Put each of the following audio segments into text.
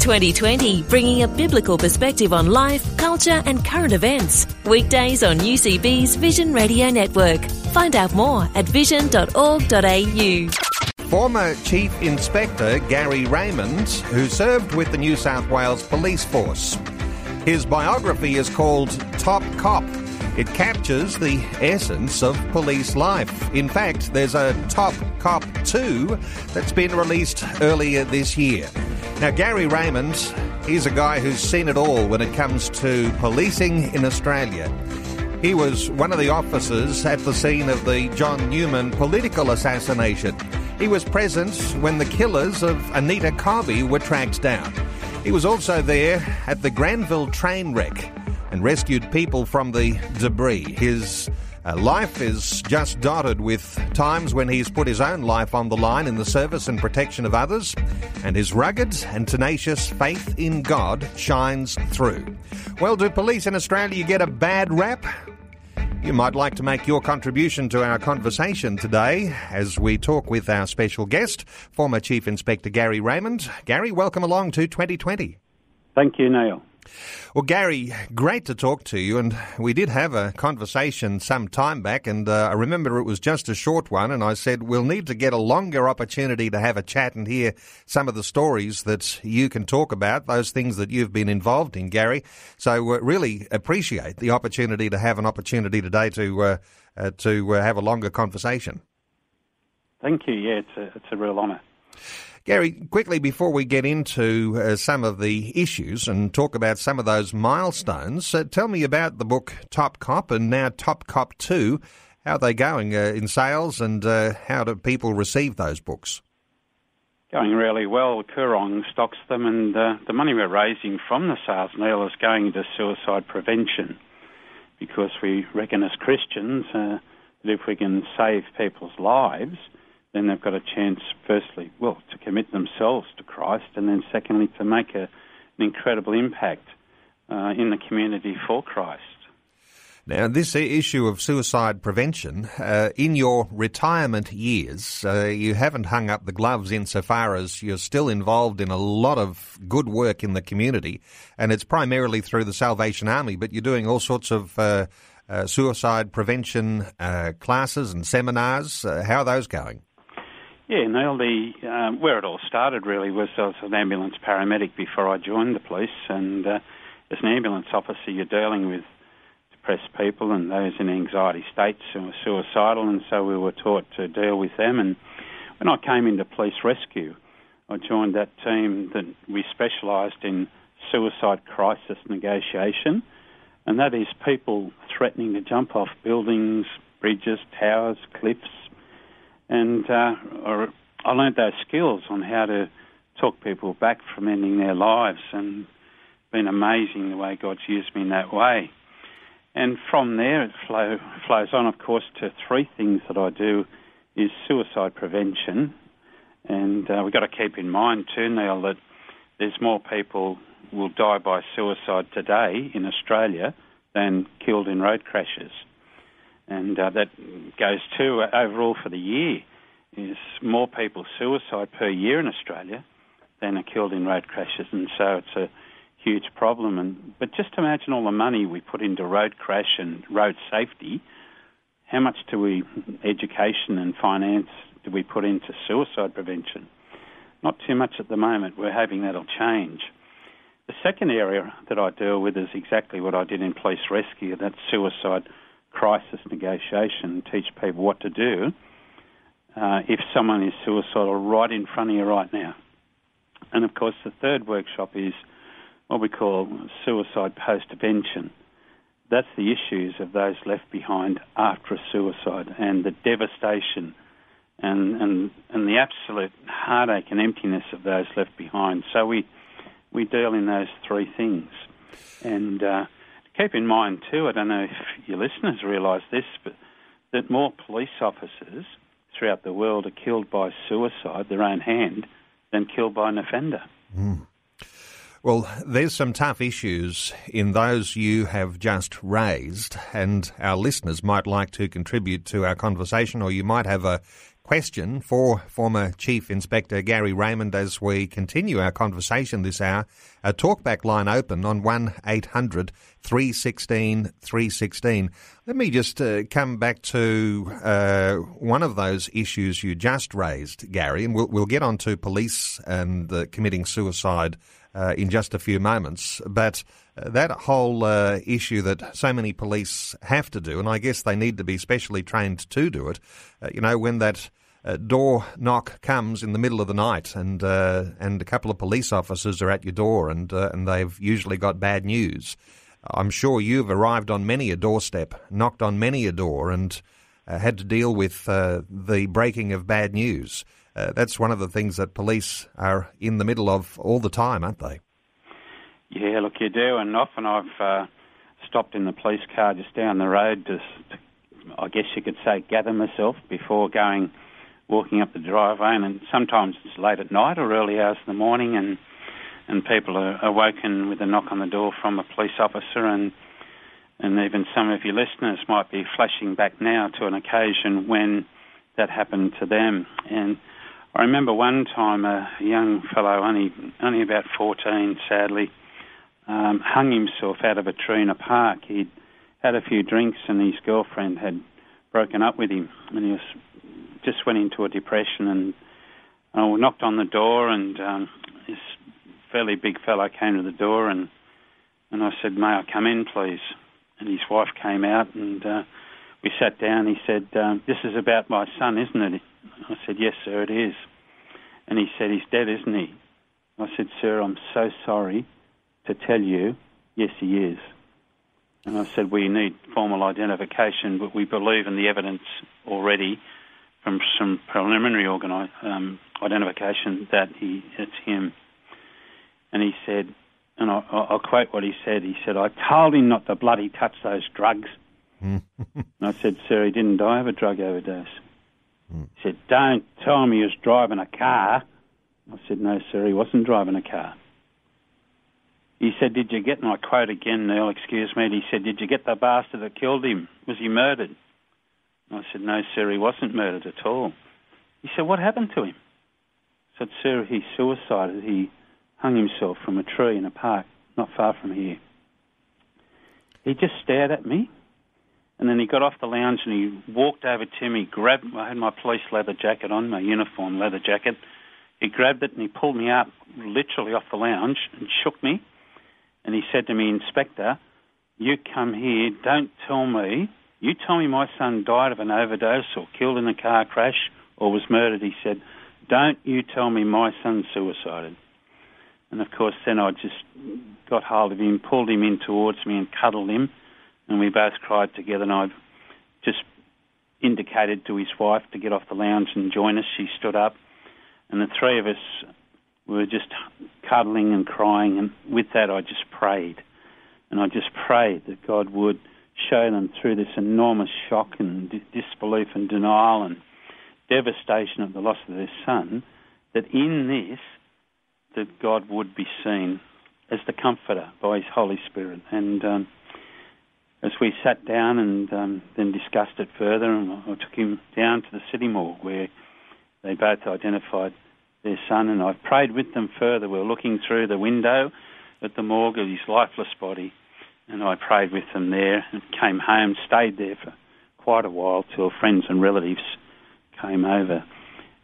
2020, bringing a biblical perspective on life, culture and current events. Weekdays on UCB's Vision Radio Network. Find out more at vision.org.au. Former Chief Inspector Gary Raymond, who served with the New South Wales Police Force. His biography is called Top Cop. It captures the essence of police life. In fact, there's a Top Cop 2 that's been released earlier this year. Now, Gary Raymond is a guy who's seen it all when it comes to policing in Australia. He was one of the officers at the scene of the John Newman political assassination. He was present when the killers of Anita Cobby were tracked down. He was also there at the Granville train wreck and rescued people from the debris. His life is just dotted with times when he's put his own life on the line in the service and protection of others, and his rugged and tenacious faith in God shines through. Well, do police in Australia get a bad rap? You might like to make your contribution to our conversation today as we talk with our special guest, former Chief Inspector Gary Raymond. Gary, welcome along to 2020. Thank you, Neil. Well, Gary, great to talk to you, and we did have a conversation some time back, and I remember it was just a short one, and I said we'll need to get a longer opportunity to have a chat and hear some of the stories that you can talk about, those things that you've been involved in, Gary. So really appreciate the opportunity to have an opportunity today to have a longer conversation. Thank you. Yeah, it's a real honour. Gary, quickly before we get into some of the issues and talk about some of those milestones, tell me about the book Top Cop and now Top Cop 2. How are they going in sales, and how do people receive those books? Going really well. Koorong stocks them, and the money we're raising from the sales, Neil, is going to suicide prevention, because we reckon as Christians that if we can save people's lives, then they've got a chance, firstly, well, to commit themselves to Christ, and then secondly, to make an incredible impact in the community for Christ. Now, this issue of suicide prevention, in your retirement years, you haven't hung up the gloves insofar as you're still involved in a lot of good work in the community, and it's primarily through the Salvation Army, but you're doing all sorts of suicide prevention classes and seminars. How are those going? Yeah, Neil, where it all started really was I was an ambulance paramedic before I joined the police, and as an ambulance officer you're dealing with depressed people and those in anxiety states who are suicidal, and so we were taught to deal with them. And when I came into police rescue, I joined that team that we specialised in suicide crisis negotiation, and that is people threatening to jump off buildings, bridges, towers, cliffs. And I learned those skills on how to talk people back from ending their lives, and it's been amazing the way God's used me in that way. And from there it flows on, of course, to three things that I do is suicide prevention. And we've got to keep in mind too, Neil, that there's more people will die by suicide today in Australia than killed in road crashes. And that goes to, overall for the year, is more people suicide per year in Australia than are killed in road crashes. And so it's a huge problem. But just imagine all the money we put into road crash and road safety. How much do we, education and finance, do we put into suicide prevention? Not too much at the moment. We're hoping that'll change. The second area that I deal with is exactly what I did in police rescue, that's suicide crisis negotiation, teach people what to do if someone is suicidal right in front of you right now. And of course the third workshop is what we call suicide postvention. That's the issues of those left behind after a suicide, and the devastation and the absolute heartache and emptiness of those left behind. So we deal in those three things, and Keep in mind too, I don't know if your listeners realise this, but that more police officers throughout the world are killed by suicide, their own hand, than killed by an offender. Mm. Well, there's some tough issues in those you have just raised, and our listeners might like to contribute to our conversation, or you might have a question for former Chief Inspector Gary Raymond as we continue our conversation this hour. A talkback line open on 1800 316 316. Let me just come back to one of those issues you just raised, Gary, and we'll get on to police and committing suicide in just a few moments. But that whole issue that so many police have to do, and I guess they need to be specially trained to do it, you know, when that door knock comes in the middle of the night and a couple of police officers are at your door and they've usually got bad news. I'm sure you've arrived on many a doorstep, knocked on many a door and had to deal with the breaking of bad news. That's one of the things that police are in the middle of all the time, aren't they? Yeah, look, you do, and often I've stopped in the police car just down the road to, I guess you could say, gather myself before walking up the driveway, and sometimes it's late at night or early hours in the morning, and people are awoken with a knock on the door from a police officer, and even some of your listeners might be flashing back now to an occasion when that happened to them. And I remember one time a young fellow, only about 14, sadly, hung himself out of a tree in a park. He'd had a few drinks and his girlfriend had broken up with him, and he just went into a depression. And I knocked on the door, and this fairly big fellow came to the door, and I said, "May I come in, please?" And his wife came out, and we sat down. He said, "This is about my son, isn't it?" I said, "Yes, sir, it is." And he said, "He's dead, isn't he?" I said, "Sir, I'm so sorry to tell you, yes, he is." And I said, "We need formal identification, but we believe in the evidence already from some preliminary identification that it's him." And he said, and I'll quote what he said. He said, "I told him not to bloody touch those drugs." And I said, "Sir, he didn't die of a drug overdose." He said, "Don't tell me he was driving a car." I said, "No, sir, he wasn't driving a car." He said, "Did you get," and I quote again, Neil, excuse me, he said, "Did you get the bastard that killed him? Was he murdered?" And I said, "No, sir, he wasn't murdered at all." He said, "What happened to him?" I said, "Sir, he suicided. He hung himself from a tree in a park not far from here." He just stared at me. And then he got off the lounge and he walked over to me, I had my police leather jacket on, my uniform leather jacket. He grabbed it and he pulled me up literally off the lounge and shook me. And he said to me, "Inspector, you come here, don't tell me. You tell me my son died of an overdose or killed in a car crash or was murdered." He said, "Don't you tell me my son suicided." And of course, then I just got hold of him, pulled him in towards me and cuddled him. And we both cried together, and I just indicated to his wife to get off the lounge and join us. She stood up, and the three of us were just cuddling and crying, and with that I just prayed. And I just prayed that God would show them through this enormous shock and disbelief and denial and devastation at the loss of their son, that in this, that God would be seen as the Comforter by his Holy Spirit. And as we sat down and then discussed it further, and I took him down to the city morgue where they both identified their son, and I prayed with them further. We were looking through the window at the morgue of his lifeless body, and I prayed with them there and came home, stayed there for quite a while till friends and relatives came over.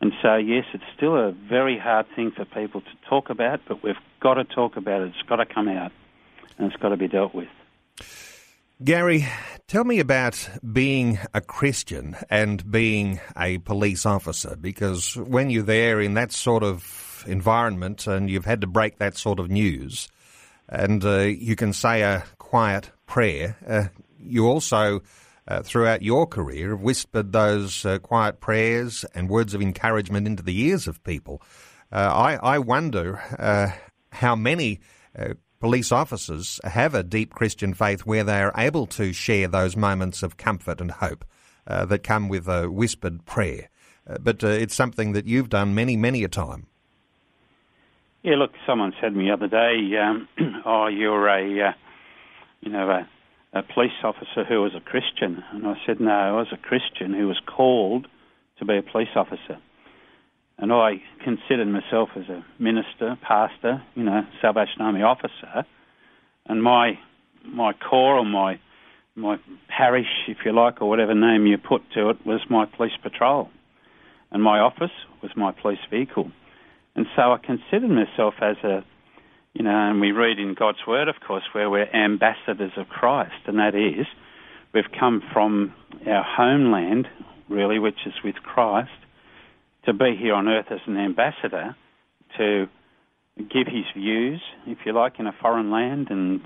And so, yes, it's still a very hard thing for people to talk about, but we've got to talk about it. It's got to come out, and it's got to be dealt with. Gary, tell me about being a Christian and being a police officer, because when you're there in that sort of environment and you've had to break that sort of news and you can say a quiet prayer, you also, throughout your career, have whispered those quiet prayers and words of encouragement into the ears of people. I wonder how many police officers have a deep Christian faith where they are able to share those moments of comfort and hope that come with a whispered prayer. But it's something that you've done many, many a time. Yeah, look, someone said to me the other day, oh, you're a police officer who was a Christian. And I said, no, I was a Christian who was called to be a police officer. And I considered myself as a minister, pastor, Salvation Army officer. And my core or my parish, if you like, or whatever name you put to it, was my police patrol. And my office was my police vehicle. And so I considered myself as and we read in God's Word, of course, where we're ambassadors of Christ, and that is we've come from our homeland, really, which is with Christ, to be here on earth as an ambassador to give his views, if you like, in a foreign land and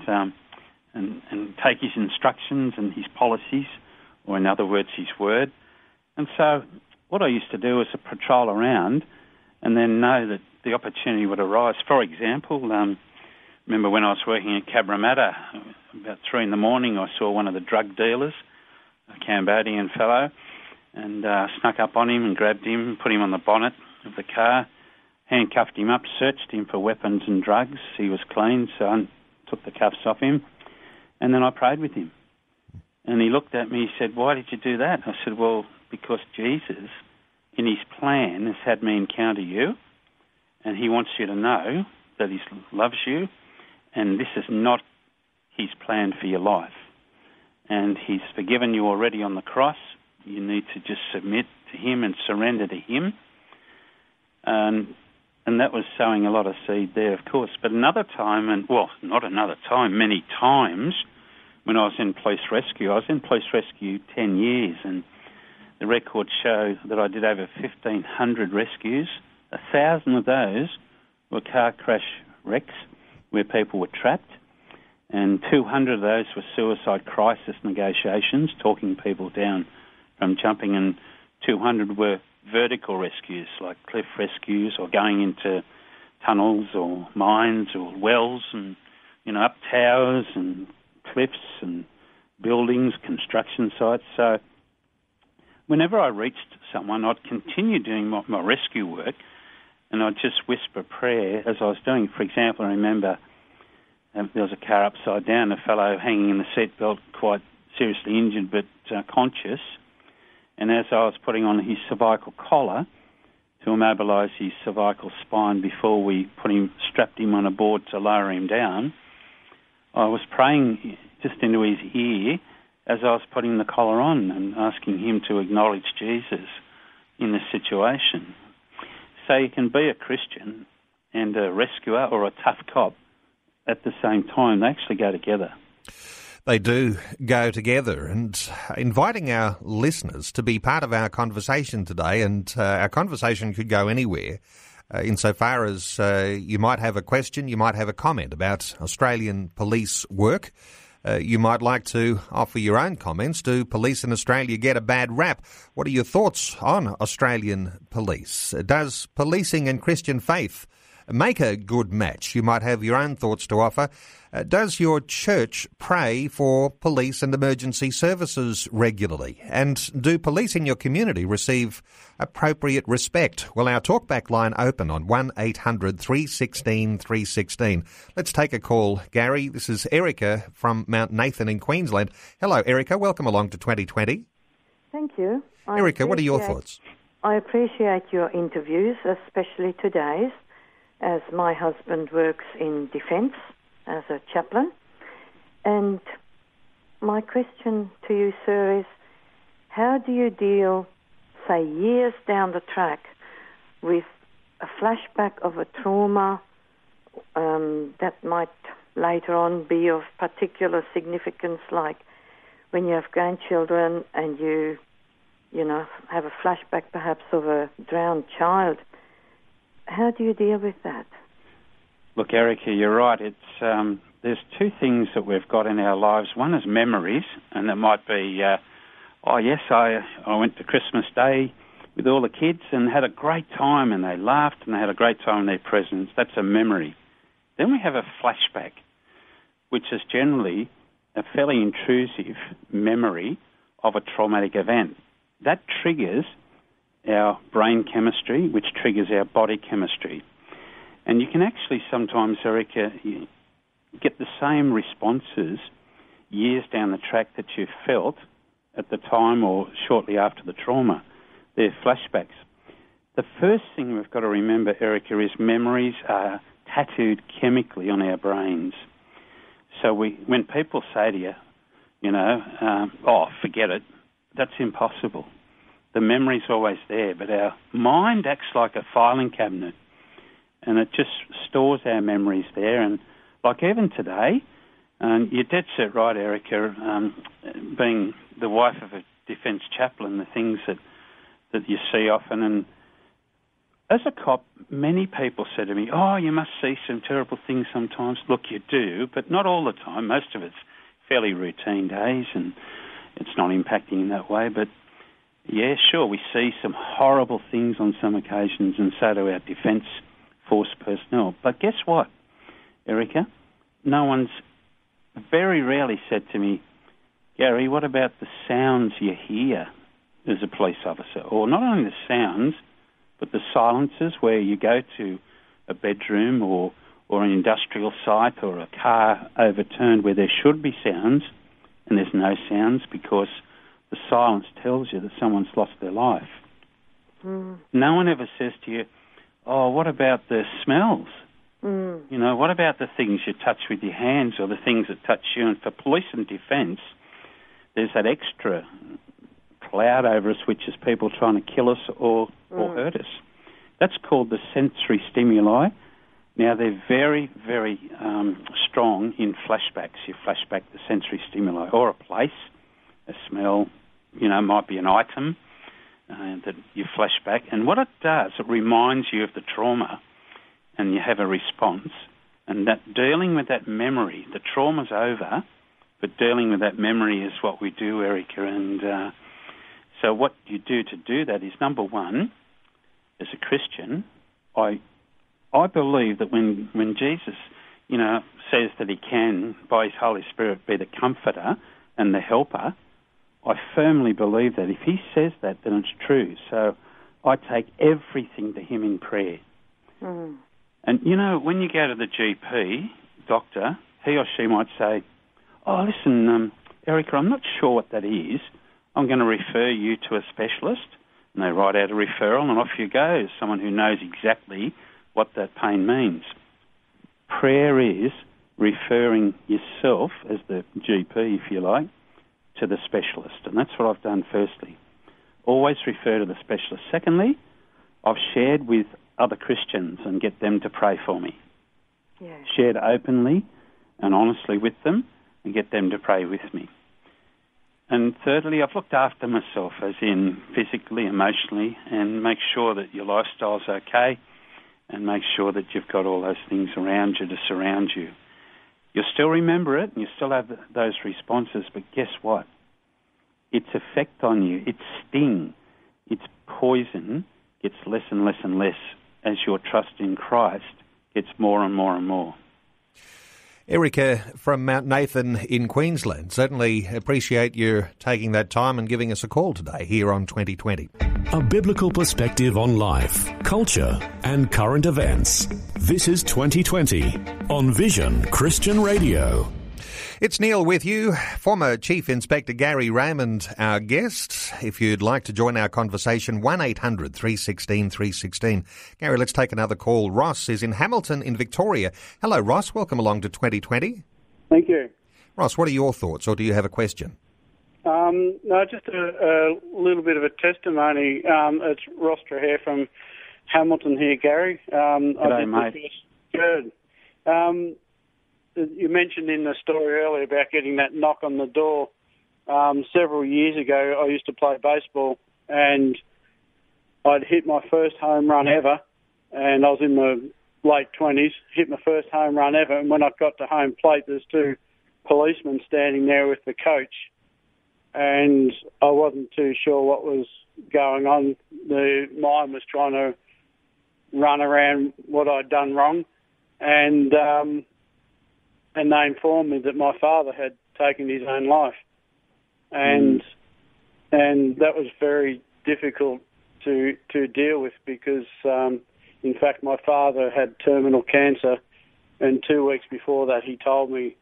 take his instructions and his policies, or in other words, his word. And so what I used to do was to patrol around and then know that the opportunity would arise. For example, remember when I was working at Cabramatta, about 3 a.m, I saw one of the drug dealers, a Cambodian fellow, and snuck up on him and grabbed him, put him on the bonnet of the car, handcuffed him up, searched him for weapons and drugs. He was clean, so I took the cuffs off him, and then I prayed with him. And he looked at me, he said, why did you do that? I said, well, because Jesus, in his plan, has had me encounter you, and he wants you to know that he loves you, and this is not his plan for your life. And he's forgiven you already on the cross. You need to just submit to him and surrender to him. And that was sowing a lot of seed there, of course. But another time, many times, when I was in police rescue, 10 years, and the records show that I did over 1,500 rescues. 1,000 of those were car crash wrecks where people were trapped, and 200 of those were suicide crisis negotiations, talking people down from jumping, and 200 were vertical rescues like cliff rescues or going into tunnels or mines or wells and, up towers and cliffs and buildings, construction sites. So whenever I reached someone, I'd continue doing my rescue work, and I'd just whisper prayer as I was doing it. For example, I remember there was a car upside down, a fellow hanging in the seatbelt, quite seriously injured but conscious. And as I was putting on his cervical collar to immobilise his cervical spine before we strapped him on a board to lower him down, I was praying just into his ear as I was putting the collar on and asking him to acknowledge Jesus in the situation. So you can be a Christian and a rescuer or a tough cop at the same time. They actually go together. They do go together, and inviting our listeners to be part of our conversation today, and our conversation could go anywhere insofar as you might have a question, you might have a comment about Australian police work. You might like to offer your own comments. Do police in Australia get a bad rap? What are your thoughts on Australian police? Does policing and Christian faith make a good match? You might have your own thoughts to offer. Does your church pray for police and emergency services regularly? And do police in your community receive appropriate respect? Well, our talkback line open on 1800 316 316. Let's take a call, Gary. This is Erica from Mount Nathan in Queensland. Hello, Erica. Welcome along to 2020. Thank you. Erica, what are your thoughts? I appreciate your interviews, especially today's, as my husband works in defence as a chaplain. And my question to you, sir, is how do you deal, say, years down the track with a flashback of a trauma that might later on be of particular significance, like when you have grandchildren and you have a flashback perhaps of a drowned child? How do you deal with that? Look, Erica, you're right. It's there's two things that we've got in our lives. One is memories, and it might be, I went to Christmas Day with all the kids and had a great time, and they laughed and they had a great time in their presents. That's a memory. Then we have a flashback. which is generally a fairly intrusive memory of a traumatic event. That triggers our brain chemistry, which triggers our body chemistry. And you can actually sometimes, Erica, get the same responses years down the track that you felt at the time or shortly after the trauma. They're flashbacks. The first thing we've got to remember, Erica, is memories are tattooed chemically on our brains. So when people say to you, forget it, that's impossible. The memory's always there, but our mind acts like a filing cabinet and it just stores our memories there. And like even today, you're dead set right, Erica, being the wife of a defence chaplain, the things that you see often. And as a cop, many people say to me, you must see some terrible things sometimes. Look, you do, but not all the time. Most of it's fairly routine days and it's not impacting in that way. But, yeah, sure, we see some horrible things on some occasions, and so do our Defence Force personnel. But guess what, Erica? No one's very rarely said to me, Gary, what about the sounds you hear as a police officer? Or not only the sounds, but the silences where you go to a bedroom or an industrial site or a car overturned where there should be sounds and there's no sounds because the silence tells you that someone's lost their life. Mm. No one ever says to you, what about the smells? Mm. What about the things you touch with your hands or the things that touch you? And for police and defence, there's that extra cloud over us, which is people trying to kill us or hurt us. That's called the sensory stimuli. Now, they're very, very strong in flashbacks. You flashback the sensory stimuli or a place, a smell, might be an item that you flashback. And what it does, it reminds you of the trauma and you have a response. And that dealing with that memory, the trauma's over, but dealing with that memory is what we do, Erica. And so what you do to do that is, number one, as a Christian, I believe that when Jesus, says that he can, by his Holy Spirit, be the comforter and the helper, I firmly believe that. If he says that, then it's true. So I take everything to him in prayer. Mm. And, when you go to the GP, doctor, he or she might say, listen, Erica, I'm not sure what that is. I'm going to refer you to a specialist. And they write out a referral and off you go, someone who knows exactly what that pain means. Prayer is referring yourself, as the GP, if you like, to the specialist. And that's what I've done firstly. Always refer to the specialist. Secondly, I've shared with other Christians and get them to pray for me. Yeah. Shared openly and honestly with them and get them to pray with me. And thirdly, I've looked after myself, as in physically, emotionally, and make sure that your lifestyle's okay and make sure that you've got all those things around you to surround you. You'll still remember it and you still have those responses, but guess what? Its effect on you, its sting, its poison gets less and less and less as your trust in Christ gets more and more and more. Erica from Mount Nathan in Queensland, certainly appreciate you taking that time and giving us a call today here on 2020. A biblical perspective on life, culture and current events. This is 2020 on Vision Christian Radio. It's Neil with you. Former Chief Inspector Gary Raymond, our guest. If you'd like to join our conversation, 1800 316 316. Gary, let's take another call. Ross is in Hamilton in Victoria. Hello, Ross. Welcome along to 2020. Thank you. Ross, what are your thoughts, or do you have a question? No, just a little bit of a testimony. It's Ross Trahair from Hamilton here, Gary. G'day, mate. Good. You mentioned in the story earlier about getting that knock on the door. Several years ago, I used to play baseball, and I'd hit my first home run ever, and I was in my late 20s, hit my first home run ever, and when I got to home plate, there's two policemen standing there with the coach, and I wasn't too sure what was going on. The mime was trying to run around what I'd done wrong, and and they informed me that my father had taken his own life. And that was very difficult to deal with because, in fact, my father had terminal cancer, and 2 weeks before that he told me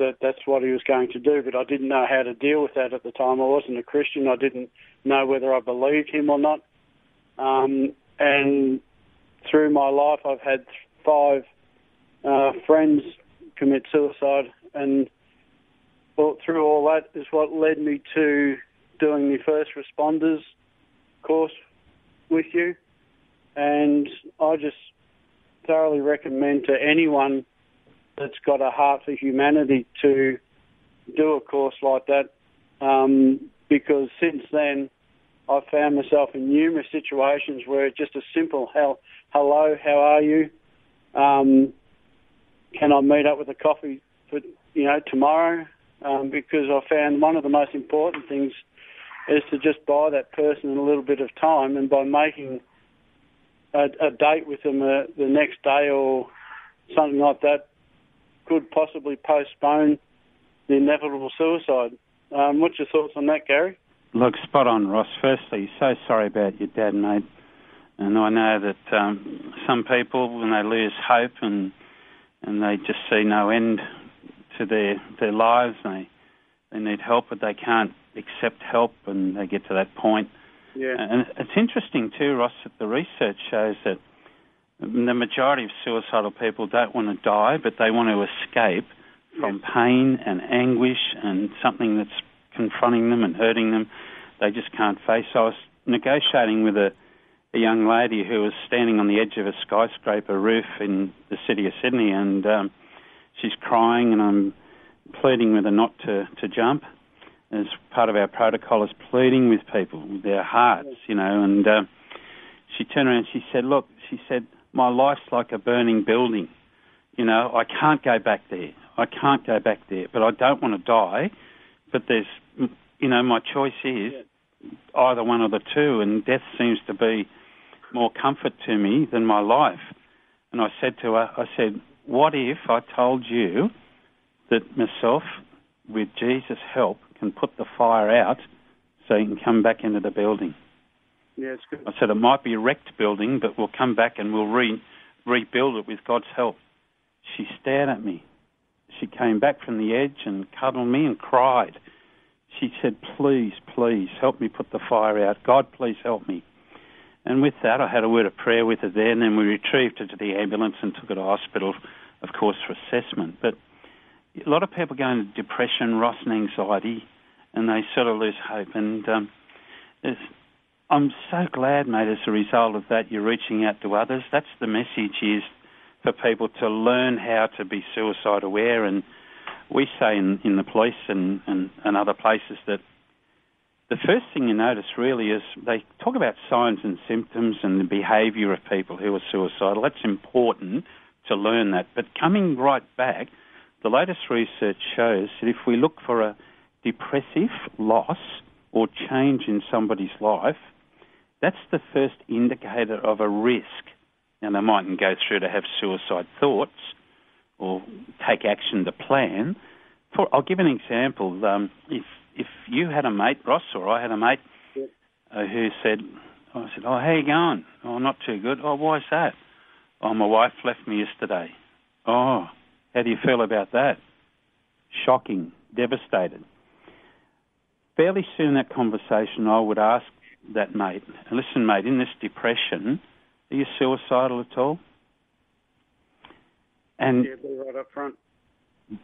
that that's what he was going to do, but I didn't know how to deal with that at the time. I wasn't a Christian. I didn't know whether I believed him or not. And through my life, I've had five friends commit suicide, and through all that is what led me to doing the first responders course with you. And I just thoroughly recommend to anyone that's got a heart for humanity to do a course like that, because since then I've found myself in numerous situations where just a simple hello, how are you? Can I meet up with a coffee for, tomorrow? Because I found one of the most important things is to just buy that person a little bit of time, and by making a date with them the next day or something like that could possibly postpone the inevitable suicide. What's your thoughts on that, Gary? Look, spot on, Ross. Firstly, so sorry about your dad, mate. And I know that some people, when they lose hope and they just see no end to their lives, they need help, but they can't accept help, and they get to that point. Yeah. And it's interesting too, Ross, that the research shows that the majority of suicidal people don't want to die, but they want to escape from pain and anguish and something that's confronting them and hurting them. They just can't face. I was negotiating with a young lady who was standing on the edge of a skyscraper roof in the city of Sydney, and she's crying, and I'm pleading with her not to jump. As part of our protocol is pleading with people, with their hearts, and she turned around and she said, look, she said, my life's like a burning building. I can't go back there. I can't go back there, but I don't want to die. But there's, my choice is either one or the two, and death seems to be more comfort to me than my life. And I said to her, what if I told you that myself, with Jesus' help, can put the fire out so you can come back into the building? Yeah, it's good. I said, it might be a wrecked building, but we'll come back and we'll rebuild it with God's help. She stared at me. She came back from the edge and cuddled me and cried. She said, please, please, help me put the fire out. God, please help me. And with that, I had a word of prayer with her there, and then we retrieved her to the ambulance and took her to hospital, of course, for assessment. But a lot of people go into depression, Ross, and anxiety, and they sort of lose hope. And I'm so glad, mate, as a result of that, you're reaching out to others. That's the message, is for people to learn how to be suicide aware. And we say in the police and other places that the first thing you notice really is they talk about signs and symptoms and the behaviour of people who are suicidal. That's important to learn that. But coming right back, the latest research shows that if we look for a depressive loss or change in somebody's life, that's the first indicator of a risk. Now, they mightn't go through to have suicide thoughts or take action to plan. I'll give an example. If you had a mate, Ross, or I had a mate who said, oh, how you going? Oh, not too good. Oh, why's that? Oh, my wife left me yesterday. Oh, how do you feel about that? Shocking, devastated. Fairly soon in that conversation, I would ask that mate, listen, mate, in this depression, are you suicidal at all? And right up front.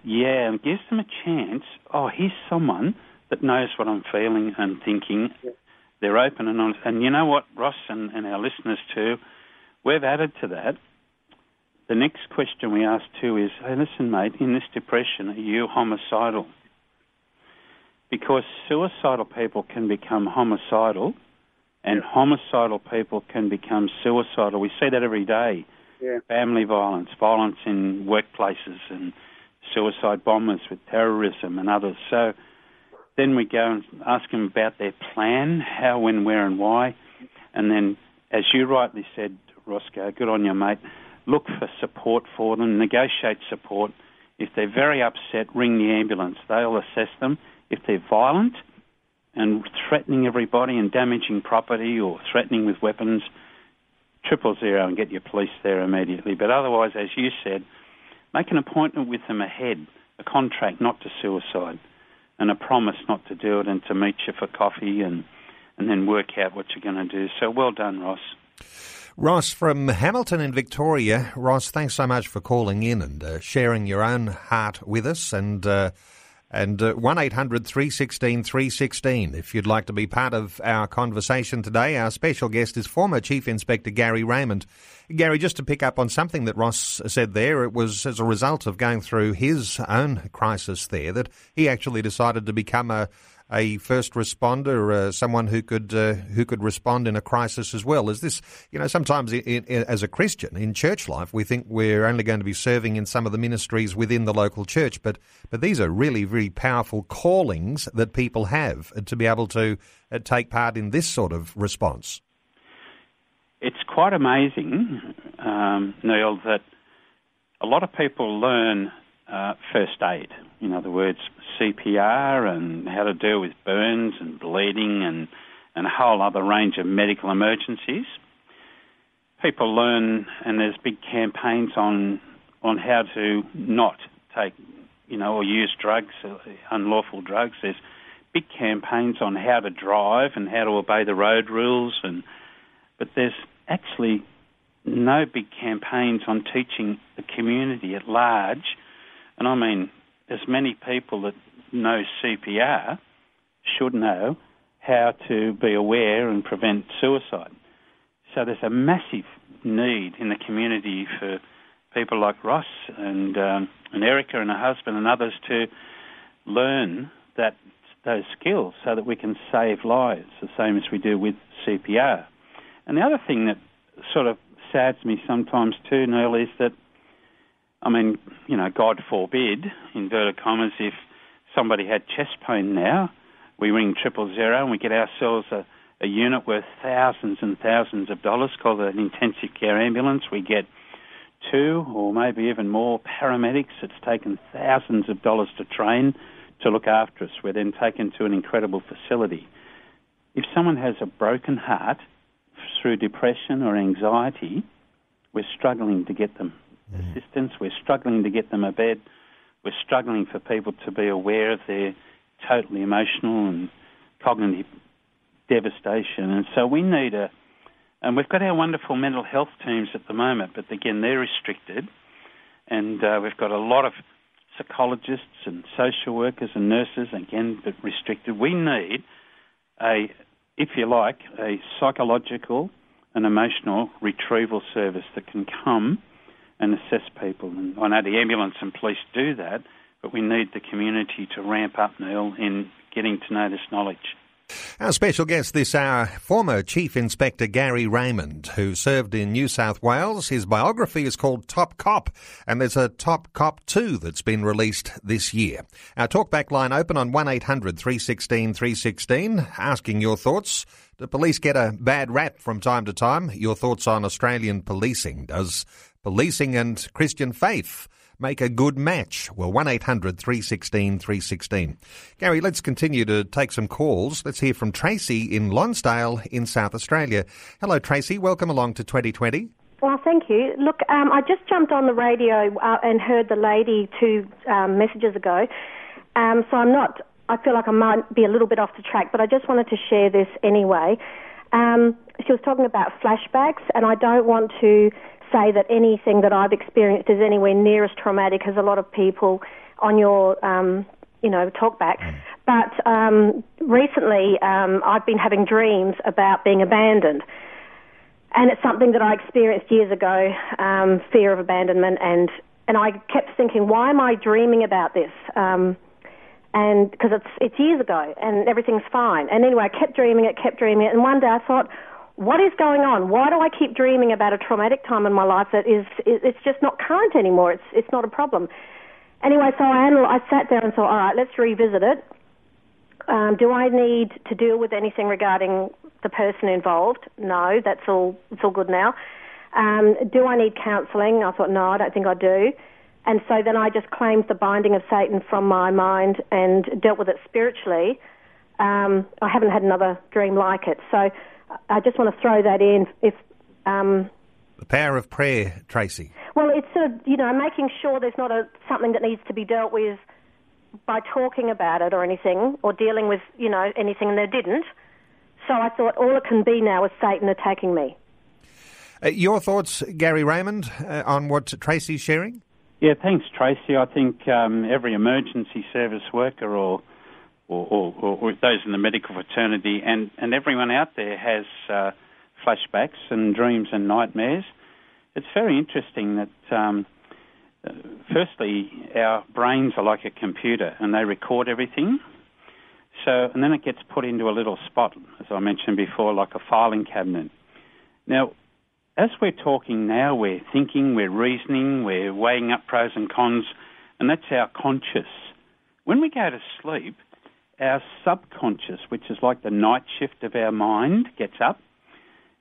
Yeah, and gives them a chance. Oh, here's someone that knows what I'm feeling and thinking. Yeah. They're open and honest. And you know what, Ross, and our listeners too, we've added to that. The next question we ask too is, hey, listen, mate, in this depression, are you homicidal? Because suicidal people can become homicidal, and homicidal people can become suicidal. We see that every day. Yeah. Family violence, violence in workplaces, and suicide bombers with terrorism and others. So then we go and ask them about their plan, how, when, where and why. And then, as you rightly said, Roscoe, good on you, mate, look for support for them, negotiate support. If they're very upset, ring the ambulance. They'll assess them. If they're violent and threatening everybody and damaging property or threatening with weapons, 000 and get your police there immediately. But otherwise, as you said, make an appointment with them ahead, a contract not to suicide, and a promise not to do it and to meet you for coffee and then work out what you're going to do. So well done, Ross. Ross from Hamilton in Victoria. Ross, thanks so much for calling in and sharing your own heart with us. And 1-800-316-316 if you'd like to be part of our conversation today. Our special guest is former Chief Inspector Gary Raymond. Gary, just to pick up on something that Ross said there, it was as a result of going through his own crisis there that he actually decided to become a first responder, someone who could respond in a crisis as well. Is this, you know, sometimes as a Christian in church life, we think we're only going to be serving in some of the ministries within the local church, but these are really, really powerful callings that people have to be able to take part in this sort of response. It's quite amazing, Neil, that a lot of people learn first aid, in other words, CPR and how to deal with burns and bleeding and a whole other range of medical emergencies. People learn, and there's big campaigns on how to not take, or use drugs, unlawful drugs. There's big campaigns on how to drive and how to obey the road rules, but there's actually no big campaigns on teaching the community at large. And I mean, as many people that know CPR should know how to be aware and prevent suicide. So there's a massive need in the community for people like Ross and Erica and her husband and others to learn those skills so that we can save lives, the same as we do with CPR. And the other thing that sort of sads me sometimes too, Neil, is that, God forbid, inverted commas, if somebody had chest pain now, we ring 000 and we get ourselves a unit worth thousands and thousands of dollars called an intensive care ambulance. We get 2 or maybe even more paramedics. It's taken thousands of dollars to train to look after us. We're then taken to an incredible facility. If someone has a broken heart through depression or anxiety, we're struggling to get them assistance, we're struggling to get them a bed, we're struggling for people to be aware of their totally emotional and cognitive devastation. And so we need and we've got our wonderful mental health teams at the moment, but again, they're restricted, and we've got a lot of psychologists and social workers and nurses, again, but restricted. We need a psychological and emotional retrieval service that can come and assess people. And I know the ambulance and police do that, but we need the community to ramp up, Neil, in getting to know this knowledge. Our special guest this hour, former Chief Inspector Gary Raymond, who served in New South Wales. His biography is called Top Cop, and there's a Top Cop 2 that's been released this year. Our talkback line open on 1-800-316-316, asking your thoughts. Do police get a bad rap from time to time? Your thoughts on Australian policing. Does policing and Christian faith make a good match? Well, 1-800-316-316. Gary, let's continue to take some calls. Let's hear from Tracy in Lonsdale in South Australia. Hello, Tracy. Welcome along to 2020. Well, thank you. Look, I just jumped on the radio and heard the lady 2 messages ago, so I feel like I might be a little bit off the track, but I just wanted to share this anyway. She was talking about flashbacks, and I don't want to say that anything that I've experienced is anywhere near as traumatic as a lot of people on your, talkback. But recently I've been having dreams about being abandoned. And it's something that I experienced years ago, fear of abandonment. And I kept thinking, why am I dreaming about this? And because it's years ago and everything's fine. And anyway, I kept dreaming it. And one day I thought, what is going on? Why do I keep dreaming about a traumatic time in my life that it's just not current anymore? It's not a problem. Anyway, so I sat there and thought, all right, let's revisit it. Do I need to deal with anything regarding the person involved? No, it's all good now. Do I need counselling? I thought, no, I don't think I do. And so then I just claimed the binding of Satan from my mind and dealt with it spiritually. I haven't had another dream like it. So I just want to throw that in. The power of prayer, Tracy. Well, it's sort of, making sure there's not something that needs to be dealt with by talking about it or anything, or dealing with, anything, and they didn't. So I thought, all it can be now is Satan attacking me. Your thoughts, Gary Raymond, on what Tracy's sharing? Yeah, thanks, Tracy. I think every emergency service worker or those in the medical fraternity and everyone out there has flashbacks and dreams and nightmares. It's very interesting that, firstly, our brains are like a computer and they record everything. So, and then it gets put into a little spot, as I mentioned before, like a filing cabinet. Now, as we're talking now, we're thinking, we're reasoning, we're weighing up pros and cons, and that's our conscious. When we go to sleep, our subconscious, which is like the night shift of our mind, gets up,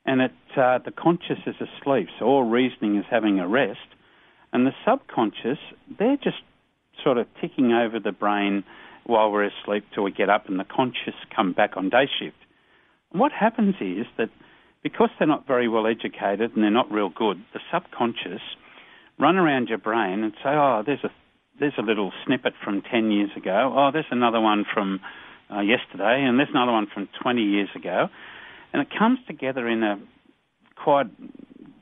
and the conscious is asleep, so all reasoning is having a rest, and the subconscious, they're just sort of ticking over the brain while we're asleep till we get up and the conscious come back on day shift. And what happens is that because they're not very well educated and they're not real good, the subconscious run around your brain and say, oh, there's a little snippet from 10 years ago. Oh, there's another one from yesterday, and there's another one from 20 years ago. And it comes together in a quite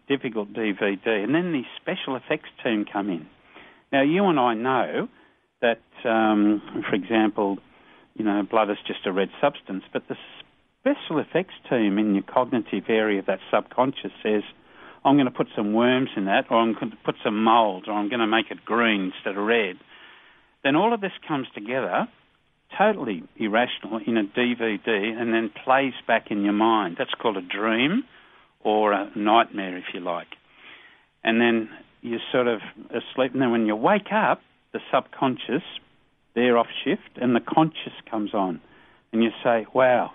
difficult DVD. And then the special effects team come in. Now, you and I know that, for example, blood is just a red substance, but the special effects team in your cognitive area of that subconscious says, I'm going to put some worms in that, or I'm going to put some mould, or I'm going to make it green instead of red. Then all of this comes together, totally irrational, in a DVD, and then plays back in your mind. That's called a dream, or a nightmare, if you like. And then you're sort of asleep, and then when you wake up, the subconscious, they're off shift, and the conscious comes on. And you say, wow,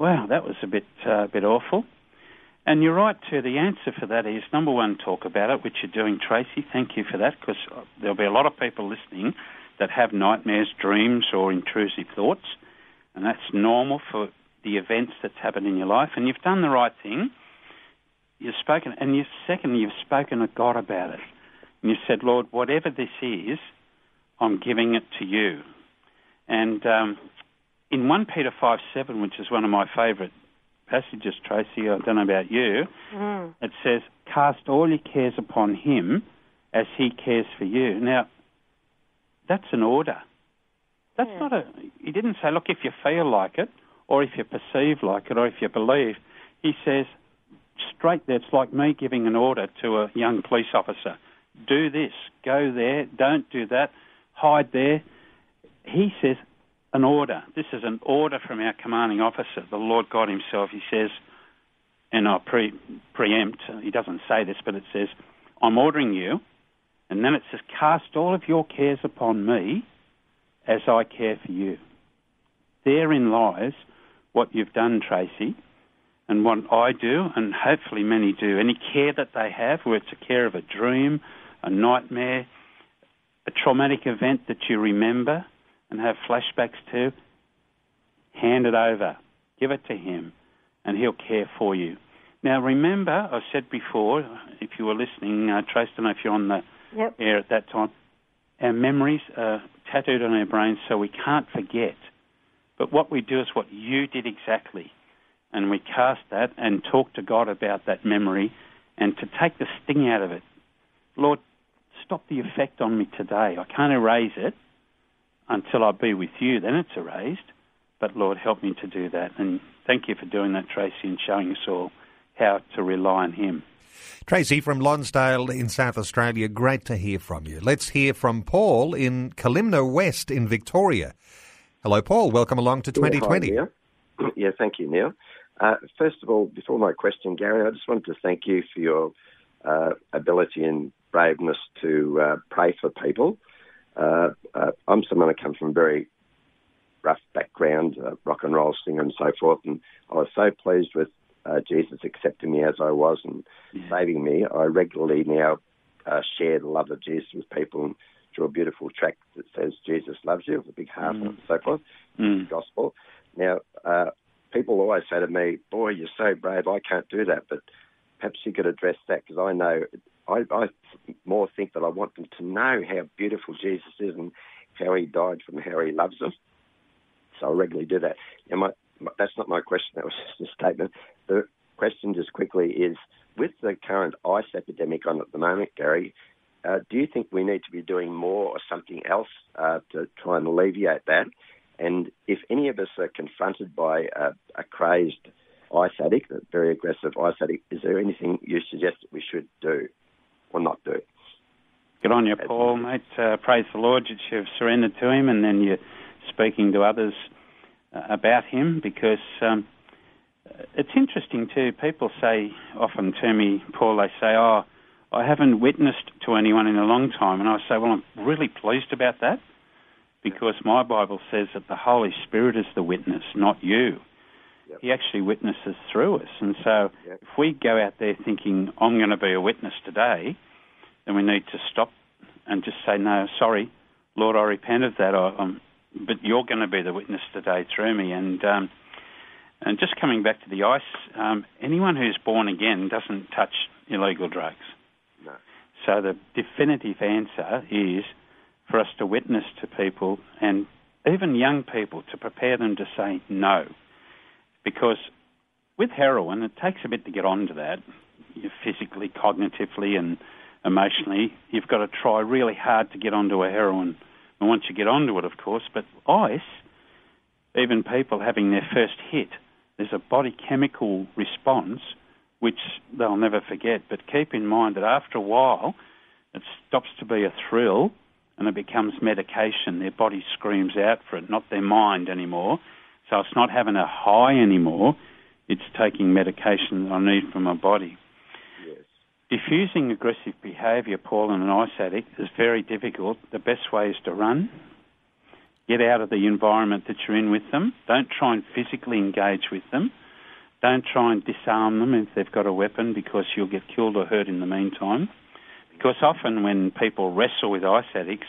that was a bit awful. And you're right too, the answer for that is, number one, talk about it, which you're doing, Tracy. Thank you for that, because there'll be a lot of people listening that have nightmares, dreams, or intrusive thoughts, and that's normal for the events that's happened in your life. And you've done the right thing. You've spoken, and secondly, you've spoken to God about it. And you said, Lord, whatever this is, I'm giving it to you. And in 1 Peter 5:7, which is one of my favourite passages, Tracy, I don't know about you, It says, cast all your cares upon him as he cares for you. Now, that's an order. That's not he didn't say, look, if you feel like it, or if you perceive like it, or if you believe. He says, straight there, it's like me giving an order to a young police officer. Do this, go there, don't do that, hide there. He says, an order. This is an order from our commanding officer, the Lord God himself. He says, and I preempt, he doesn't say this, but it says, I'm ordering you. And then it says, cast all of your cares upon me as I care for you. Therein lies what you've done, Tracy, and what I do, and hopefully many do. Any care that they have, whether it's a care of a dream, a nightmare, a traumatic event that you remember and have flashbacks to, hand it over. Give it to him, and he'll care for you. Now, remember, I said before, if you were listening, Trace, I don't know if you're on the air at that time, our memories are tattooed on our brains, so we can't forget. But what we do is what you did exactly. And we cast that and talk to God about that memory and to take the sting out of it. Lord, stop the effect on me today. I can't erase it until I be with you. Then it's erased. But Lord, help me to do that. And thank you for doing that, Tracy, and showing us all how to rely on him. Tracy from Lonsdale in South Australia, great to hear from you. Let's hear from Paul in Kalimna West in Victoria. Hello, Paul. Welcome along to 2020. Yeah, hi, Neil. Yeah, thank you, Neil. First of all, before my question, Gary, I just wanted to thank you for your ability and braveness to pray for people. I'm someone that comes from a very rough background, rock and roll singer and so forth, and I was so pleased with Jesus accepting me as I was and saving me. I regularly now share the love of Jesus with people and draw a beautiful tract that says Jesus loves you with a big heart and so forth, the gospel. Now, people always say to me, boy, you're so brave, I can't do that, but perhaps you could address that because I know, I more think that I want them to know how beautiful Jesus is and how he died from how he loves them. So I regularly do that. And that's not my question, that was just a statement. The question just quickly is, with the current ice epidemic on at the moment, Gary, do you think we need to be doing more or something else to try and alleviate that? And if any of us are confronted by a crazed ice addict, a very aggressive ice addict, is there anything you suggest that we should do or not do? Good on you, Paul, mate. Praise the Lord that you've surrendered to him and then you're speaking to others about him, because it's interesting too. People say often to me, Paul, they say, oh, I haven't witnessed to anyone in a long time. And I say, well, I'm really pleased about that, because my Bible says that the Holy Spirit is the witness, not you. Yep. He actually witnesses through us. And so if we go out there thinking, I'm going to be a witness today, then we need to stop and just say, no, sorry, Lord, I repent of that. But you're going to be the witness today through me. And just coming back to the ice, anyone who's born again doesn't touch illegal drugs. No. So the definitive answer is for us to witness to people, and even young people, to prepare them to say no. Because with heroin, it takes a bit to get onto that. You're physically, cognitively and emotionally, you've got to try really hard to get onto a heroin. And once you get onto it, of course, but ice, even people having their first hit, there's a body chemical response which they'll never forget. But keep in mind that after a while, it stops to be a thrill and it becomes medication. Their body screams out for it, not their mind anymore. So it's not having a high anymore. It's taking medication that I need for my body. Yes. Diffusing aggressive behaviour, Paul, in an ice addict is very difficult. The best way is to run. Get out of the environment that you're in with them. Don't try and physically engage with them. Don't try and disarm them if they've got a weapon, because you'll get killed or hurt in the meantime. Because often when people wrestle with ice addicts,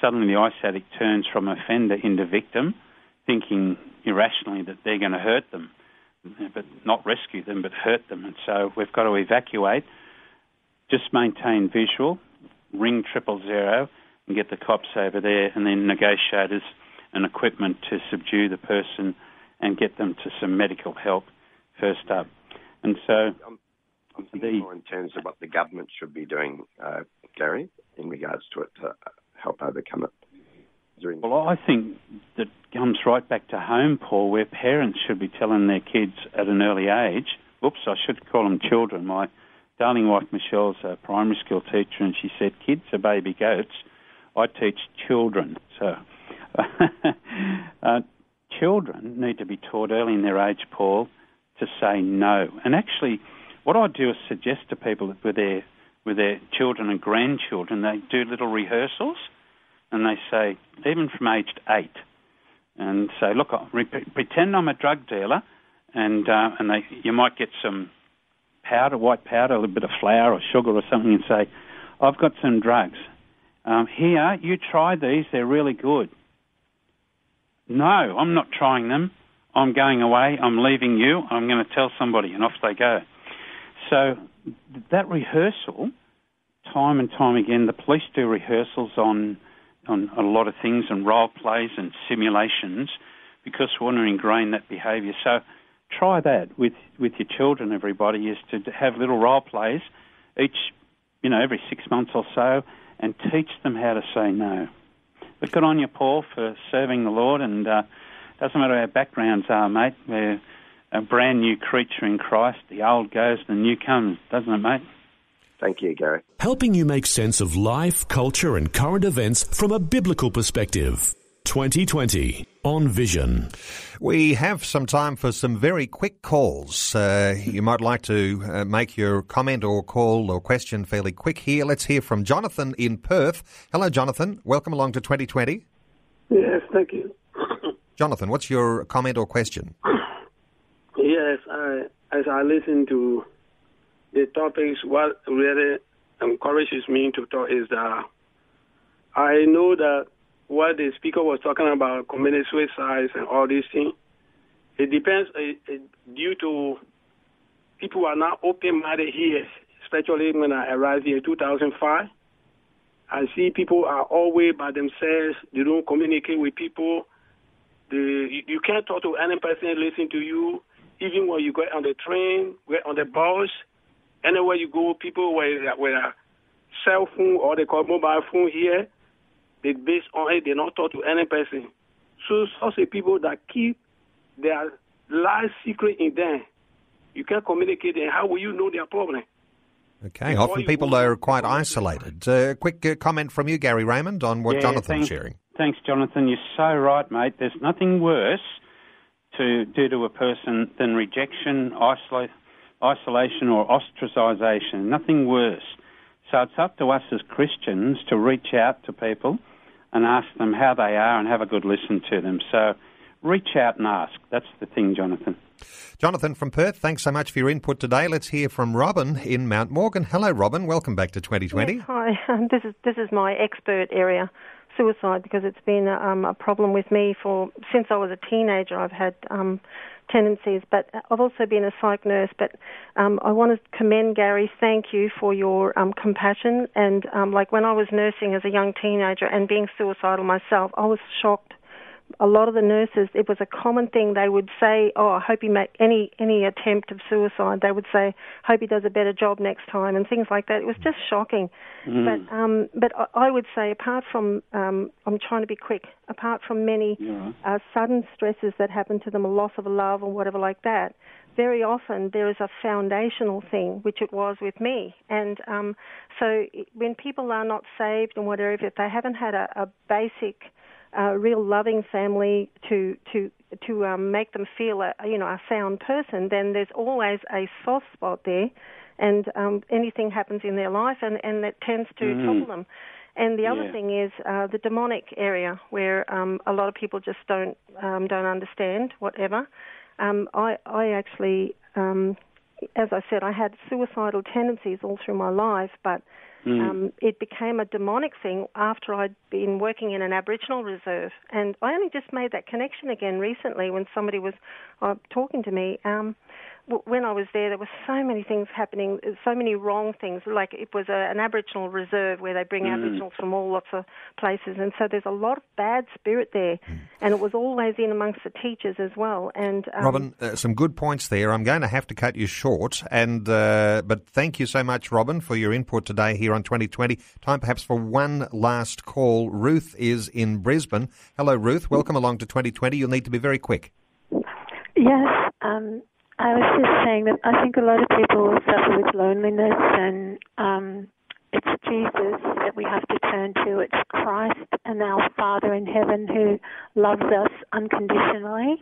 suddenly the ice addict turns from offender into victim, thinking irrationally that they're going to hurt them, but not rescue them, but hurt them. And so we've got to evacuate, just maintain visual, ring 000, and get the cops over there, and then negotiators and equipment to subdue the person and get them to some medical help first up. And so I'm thinking more in terms of what the government should be doing, Gary, in regards to it to help overcome it. Well, I think that comes right back to home, Paul, where parents should be telling their kids at an early age. Oops, I should call them children. My darling wife Michelle's a primary school teacher, and she said, kids are baby goats. I teach children. So children need to be taught early in their age, Paul, to say no. And actually, what I do is suggest to people that with their children and grandchildren, they do little rehearsals, and they say, even from aged 8, and say, look, pretend I'm a drug dealer, and you might get some powder, white powder, a little bit of flour or sugar or something, and say, I've got some drugs. Here, you try these, they're really good. No, I'm not trying them. I'm going away, I'm leaving you, I'm going to tell somebody, and off they go. So that rehearsal, time and time again, the police do rehearsals on a lot of things, and role plays and simulations, because we want to ingrain that behaviour. So try that with your children, everybody, is to have little role plays each, every 6 months or so, and teach them how to say no. But good on you, Paul, for serving the Lord, and doesn't matter what our backgrounds are, mate, we're a brand new creature in Christ. The old goes, the new comes, doesn't it, mate? Thank you, Gary. Helping you make sense of life, culture and current events from a biblical perspective. 2020 on Vision. We have some time for some very quick calls. You might like to make your comment or call or question fairly quick here. Let's hear from Jonathan in Perth. Hello, Jonathan. Welcome along to 2020. Yes, thank you. Jonathan, what's your comment or question? Yes, as I listen to the topics, what really encourages me to talk is that I know that what the speaker was talking about, committed suicides and all these things, it depends due to people are not open-minded here, especially when I arrived here in 2005. I see people are always by themselves. They don't communicate with people. You can't talk to any person listen to you. Even when you go on the train, on the bus, anywhere you go, people with a cell phone or they call mobile phone here, they based on it, they don't talk to any person. So also people that keep their life secret in them. You can't communicate, and how will you know their problem? Okay, before often people are quite isolated. Quick comment from you, Gary Raymond, on what Jonathan's sharing. Thanks, Jonathan. You're so right, mate. There's nothing worse to do to a person than rejection, isolation or ostracisation. Nothing worse. So it's up to us as Christians to reach out to people and ask them how they are and have a good listen to them. So reach out and ask. That's the thing, Jonathan. Jonathan from Perth, thanks so much for your input today. Let's hear from Robin in Mount Morgan. Hello, Robin. Welcome back to 2020. Yes, hi. This is my expert area, suicide, because it's been a problem with me since I was a teenager. I've had tendencies, but I've also been a psych nurse. But I want to commend Gary. Thank you for your compassion. And like when I was nursing as a young teenager and being suicidal myself, I was shocked. A lot of the nurses, it was a common thing. They would say, "Oh, I hope he make any attempt of suicide." They would say, "Hope he does a better job next time," and things like that. It was just shocking. Mm. But I would say, apart from, I'm trying to be quick. Apart from many sudden stresses that happen to them, a loss of a love or whatever like that, very often there is a foundational thing, which it was with me. And so when people are not saved and whatever, if they haven't had a basic real loving family to make them feel a sound person, then there's always a soft spot there, and anything happens in their life, and that tends to trouble them. And the other thing is the demonic area, where a lot of people just don't understand whatever. I actually, as I said, I had suicidal tendencies all through my life, but it became a demonic thing after I'd been working in an Aboriginal reserve. And I only just made that connection again recently when somebody was talking to me. When I was there were so many things happening, so many wrong things. Like it was an Aboriginal reserve where they bring Aboriginals from all lots of places. And so there's a lot of bad spirit there. And it was always in amongst the teachers as well. And Robin, some good points there. I'm going to have to cut you short. And but thank you so much, Robin, for your input today here on 2020. Time perhaps for one last call. Ruth is in Brisbane. Hello, Ruth. Welcome along to 2020. You'll need to be very quick. Yes, I was just saying that I think a lot of people suffer with loneliness, and it's Jesus that we have to turn to. It's Christ and our Father in heaven who loves us unconditionally,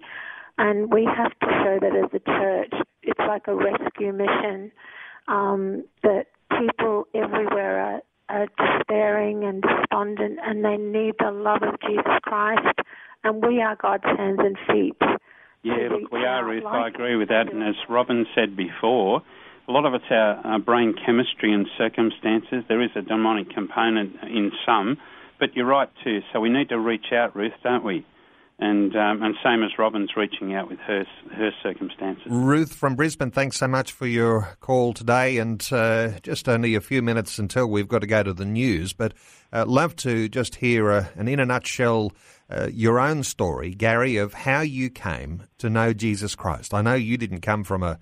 and we have to show that as a church. It's like a rescue mission, that people everywhere are despairing and despondent, and they need the love of Jesus Christ, and we are God's hands and feet. Yeah, look, we are, Ruth. I agree with that. And as Robin said before, a lot of it's our brain chemistry and circumstances. There is a demonic component in some, but you're right too. So we need to reach out, Ruth, don't we? And same as Robin's reaching out with her circumstances. Ruth from Brisbane, thanks so much for your call today, and just only a few minutes until we've got to go to the news, but love to just hear an in a nutshell your own story, Gary, of how you came to know Jesus Christ. I know you didn't come from a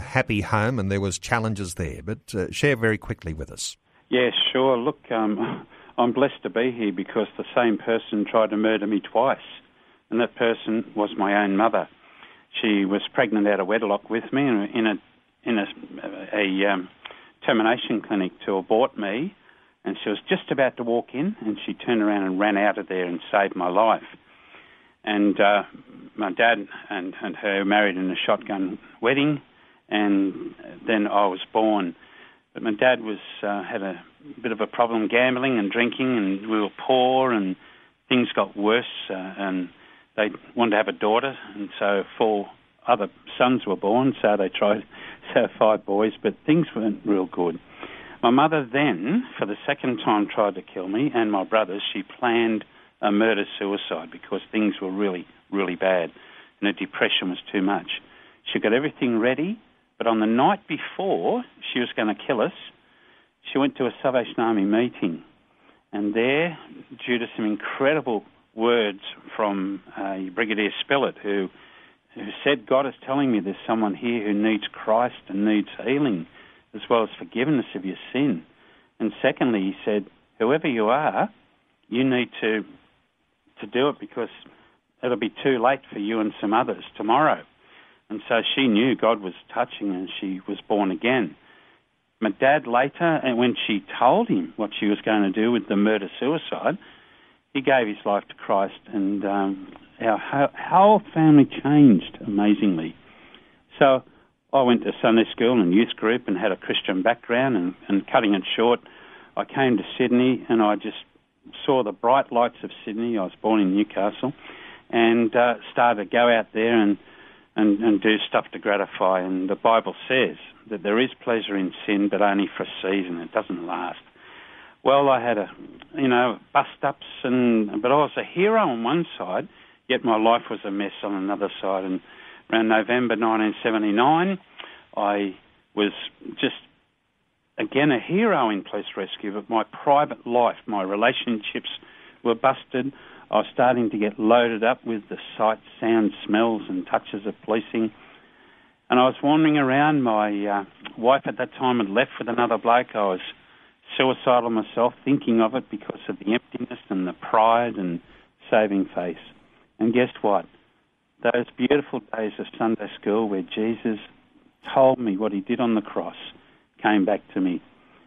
happy home and there was challenges there, but share very quickly with us. Yeah, sure. Look, I'm blessed to be here because the same person tried to murder me twice. And that person was my own mother. She was pregnant out of wedlock with me in a termination clinic to abort me, and she was just about to walk in, and she turned around and ran out of there and saved my life. And my dad and her married in a shotgun wedding, and then I was born. But my dad had a bit of a problem gambling and drinking, and we were poor, and things got worse, and they wanted to have a daughter, and so 4 other sons were born, so they tried to have 5 boys, but things weren't real good. My mother then, for the second time, tried to kill me and my brothers. She planned a murder-suicide because things were really, really bad and her depression was too much. She got everything ready, but on the night before she was going to kill us, she went to a Salvation Army meeting. And there, due to some incredible words from Brigadier Spillett, who said, God is telling me there's someone here who needs Christ and needs healing, as well as forgiveness of your sin. And secondly, he said, whoever you are, you need to do it because it'll be too late for you and some others tomorrow. And so she knew God was touching and she was born again. My dad later, and when she told him what she was going to do with the murder-suicide, he gave his life to Christ, and our whole family changed amazingly. So I went to Sunday school and youth group and had a Christian background, and cutting it short, I came to Sydney and I just saw the bright lights of Sydney. I was born in Newcastle and started to go out there and do stuff to gratify. And the Bible says that there is pleasure in sin, but only for a season. It doesn't last. Well, I had bust-ups, but I was a hero on one side, yet my life was a mess on another side. And around November 1979, I was just, again, a hero in police rescue, but my private life, my relationships were busted. I was starting to get loaded up with the sights, sounds, smells and touches of policing. And I was wandering around. My wife at that time had left with another bloke. I was suicidal myself, thinking of it because of the emptiness and the pride and saving face. And guess what? Those beautiful days of Sunday school where Jesus told me what he did on the cross came back to me.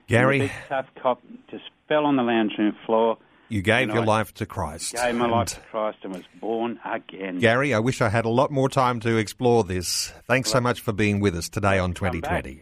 Gary. The big tough cop just fell on the lounge room floor. You gave your life to Christ. Gave my life to Christ and was born again. Gary, I wish I had a lot more time to explore this. Thanks so much for being with us today on 2020.